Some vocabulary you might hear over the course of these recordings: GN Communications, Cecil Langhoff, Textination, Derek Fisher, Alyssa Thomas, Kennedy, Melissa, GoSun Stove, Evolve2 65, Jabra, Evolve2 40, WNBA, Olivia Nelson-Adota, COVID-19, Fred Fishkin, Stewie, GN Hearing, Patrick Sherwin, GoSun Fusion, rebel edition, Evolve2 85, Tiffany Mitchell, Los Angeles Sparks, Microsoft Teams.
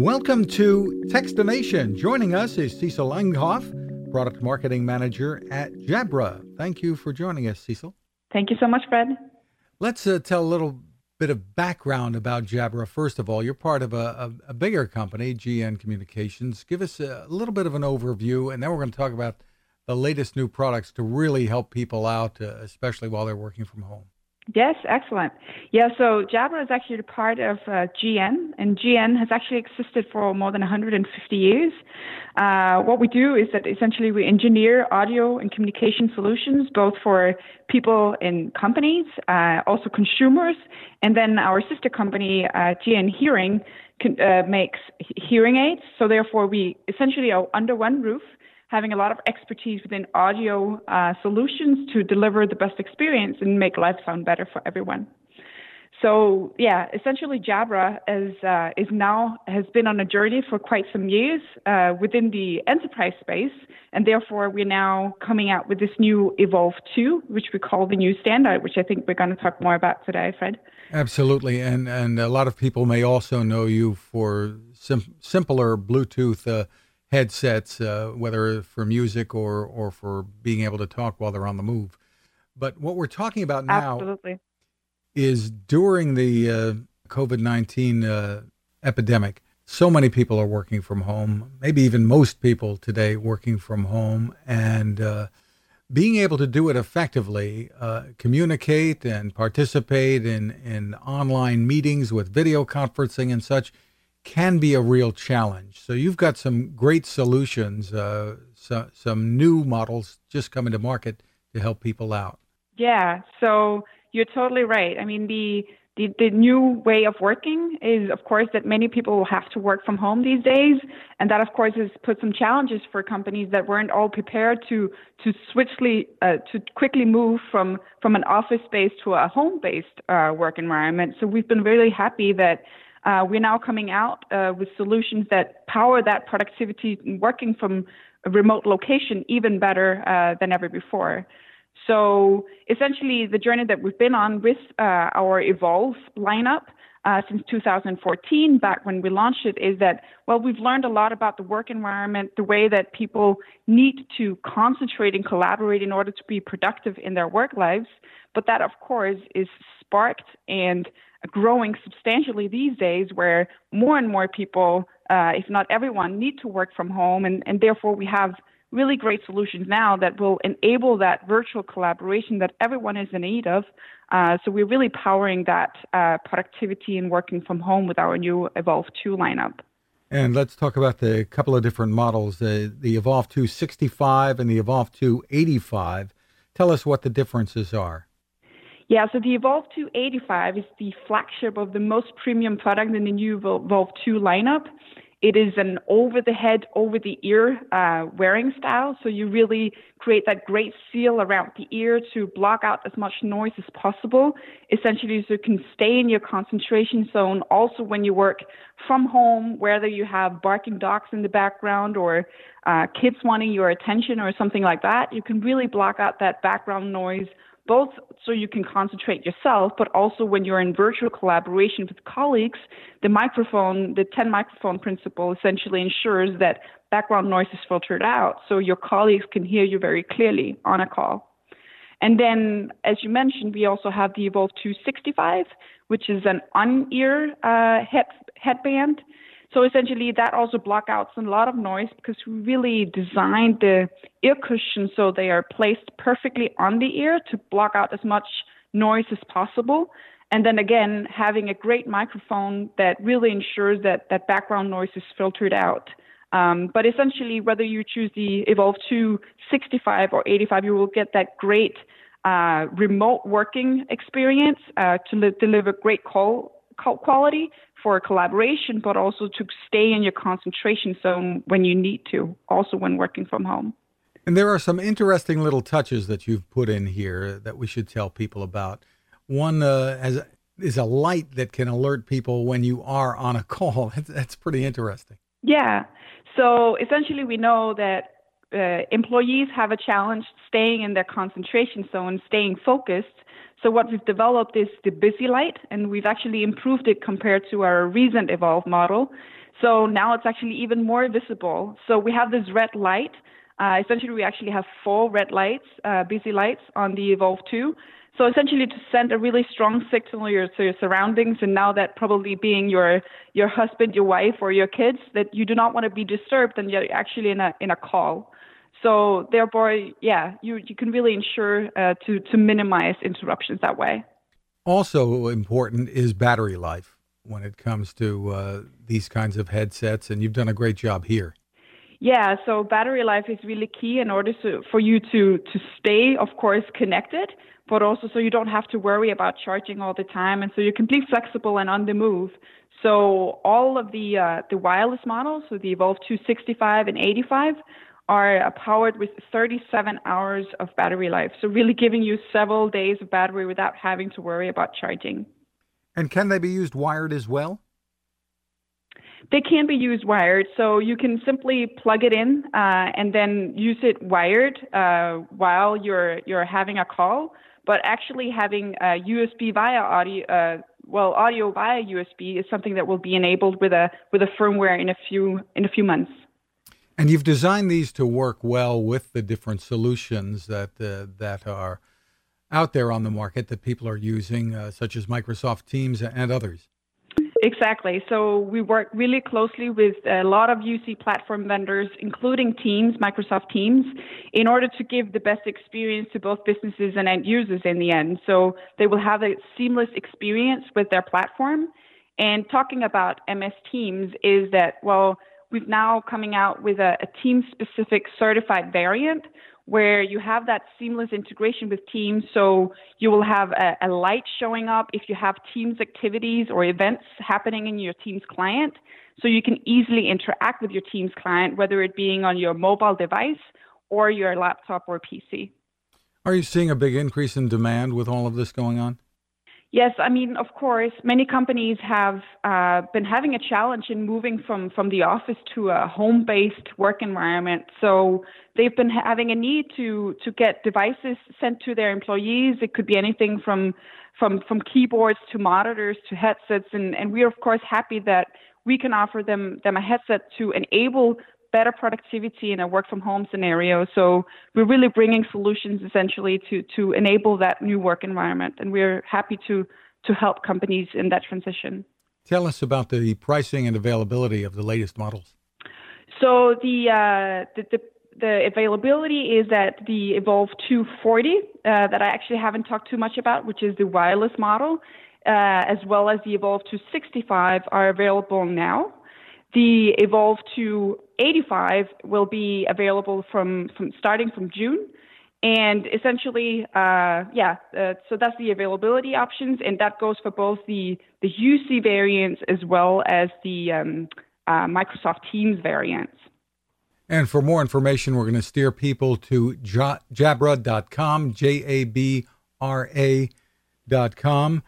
Welcome to Textination. Joining us is Cecil Langhoff, Product Marketing Manager at Jabra. Thank you for joining us, Cecil. Thank you so much, Fred. Let's tell a little bit of background about Jabra. First of all, you're part of a bigger company, GN Communications. Give us a little bit of an overview, and then we're going to talk about the latest new products to really help people out, especially while they're working from home. Yes, excellent. Yeah, so Jabra is actually part of GN, and GN has actually existed for more than 150 years. What we do is that essentially we engineer audio and communication solutions, both for people in companies, also consumers, and then our sister company, GN Hearing, makes hearing aids. So therefore, we essentially are under one roof, having a lot of expertise within audio solutions to deliver the best experience and make life sound better for everyone. So yeah, essentially Jabra has been on a journey for quite some years within the enterprise space, and therefore we're now coming out with this new Evolve2, which we call the new standard, which I think we're going to talk more about today, Fred. Absolutely, and a lot of people may also know you for simpler Bluetooth headsets, whether for music or for being able to talk while they're on the move. But what we're talking about now is during the COVID-19 epidemic, so many people are working from home, maybe even most people today working from home, and being able to do it effectively, communicate and participate in online meetings with video conferencing and such, can be a real challenge. So you've got some great solutions, some new models just coming to market to help people out. Yeah, so you're totally right. I mean, the new way of working is, of course, that many people will have to work from home these days. And that, of course, has put some challenges for companies that weren't all prepared to quickly move from an office-based to a home-based work environment. So we've been really happy that we're now coming out with solutions that power that productivity and working from a remote location even better than ever before. So essentially the journey that we've been on with our Evolve lineup since 2014, back when we launched it, is that, well, we've learned a lot about the work environment, the way that people need to concentrate and collaborate in order to be productive in their work lives. But that, of course, is sparked and growing substantially these days, where more and more people, if not everyone, need to work from home. And therefore, we have really great solutions now that will enable that virtual collaboration that everyone is in need of. So we're really powering that productivity and working from home with our new Evolve2 lineup. And let's talk about the couple of different models, the Evolve2 65 and the Evolve2 85. Tell us what the differences are. Yeah, so the Evolve2 85 is the flagship of the most premium product in the new Evolve2 lineup. It is an over-the-head, over-the-ear wearing style, so you really create that great seal around the ear to block out as much noise as possible, essentially so you can stay in your concentration zone also when you work from home, whether you have barking dogs in the background or kids wanting your attention or something like that. You can really block out that background noise, both so you can concentrate yourself, but also when you're in virtual collaboration with colleagues, the microphone, the 10 microphone principle essentially ensures that background noise is filtered out so your colleagues can hear you very clearly on a call. And then, as you mentioned, we also have the Evolve2 65, which is an on-ear headband. So essentially that also block out a lot of noise because we really designed the ear cushions so they are placed perfectly on the ear to block out as much noise as possible. And then again, having a great microphone that really ensures that that background noise is filtered out. But essentially, whether you choose the Evolve2 65 or 85, you will get that great remote working experience to deliver great call quality for collaboration, but also to stay in your concentration zone when you need to, also when working from home. And there are some interesting little touches that you've put in here that we should tell people about. One is a light that can alert people when you are on a call. That's pretty interesting. Yeah. So essentially we know that employees have a challenge staying in their concentration zone, staying focused. So what we've developed is the busy light, and we've actually improved it compared to our recent Evolve model. So now it's actually even more visible. So we have this red light. Essentially, we actually have four red lights, busy lights on the Evolve2. So essentially to send a really strong signal to your surroundings, and now that probably being your husband, your wife, or your kids, that you do not want to be disturbed and you're actually in a call. So therefore, yeah, you can really ensure to minimize interruptions that way. Also important is battery life when it comes to these kinds of headsets, and you've done a great job here. Yeah, so battery life is really key in order for you to stay, of course, connected, but also so you don't have to worry about charging all the time, and so you can be flexible and on the move. So all of the wireless models, so the Evolve2 65 and 85, are powered with 37 hours of battery life. So really giving you several days of battery without having to worry about charging. And can they be used wired as well? They can be used wired. So you can simply plug it in and then use it wired while you're having a call. But actually having USB via audio, audio via USB is something that will be enabled with a firmware in a few months. And you've designed these to work well with the different solutions that are out there on the market that people are using, such as Microsoft Teams and others. Exactly. So we work really closely with a lot of UC platform vendors, including Teams, Microsoft Teams, in order to give the best experience to both businesses and end users in the end. So they will have a seamless experience with their platform. And talking about MS Teams is that, well, we've now coming out with a team-specific certified variant where you have that seamless integration with Teams. So you will have a light showing up if you have Teams activities or events happening in your Teams client. So you can easily interact with your Teams client, whether it being on your mobile device or your laptop or PC. Are you seeing a big increase in demand with all of this going on? Yes, I mean, of course, many companies have been having a challenge in moving from the office to a home-based work environment. So they've been having a need to get devices sent to their employees. It could be anything from keyboards to monitors to headsets. And we are, of course, happy that we can offer them a headset to enable better productivity in a work-from-home scenario. So we're really bringing solutions essentially to enable that new work environment, and we're happy to help companies in that transition. Tell us about the pricing and availability of the latest models. So the availability is at the Evolve2 40 that I actually haven't talked too much about, which is the wireless model, as well as the Evolve2 65 are available now. The Evolve2 85 will be available from starting from June, and essentially, so that's the availability options, and that goes for both the UC variants as well as the Microsoft Teams variants. And for more information, we're going to steer people to jabra.com, jabra.com.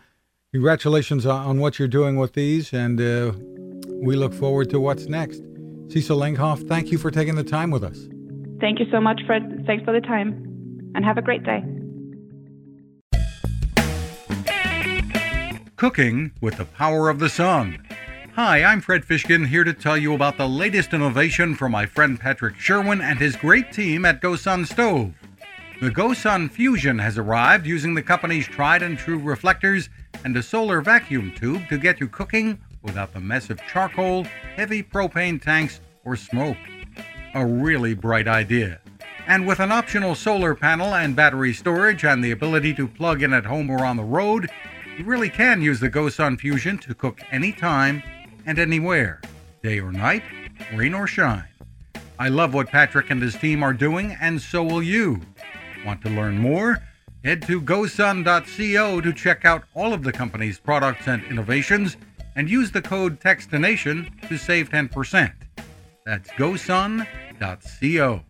Congratulations on what you're doing with these, and we look forward to what's next. Cecil Langhoff, thank you for taking the time with us. Thank you so much, Fred. Thanks for the time, and have a great day. Cooking with the power of the sun. Hi, I'm Fred Fishkin, here to tell you about the latest innovation from my friend Patrick Sherwin and his great team at GoSun Stove. The GoSun Fusion has arrived using the company's tried and true reflectors and a solar vacuum tube to get you cooking without the mess of charcoal, heavy propane tanks, or smoke. A really bright idea. And with an optional solar panel and battery storage and the ability to plug in at home or on the road, you really can use the GoSun Fusion to cook anytime and anywhere, day or night, rain or shine. I love what Patrick and his team are doing, and so will you. Want to learn more? Head to gosun.co to check out all of the company's products and innovations, and use the code TEXTINATION to save 10%. That's gosun.co.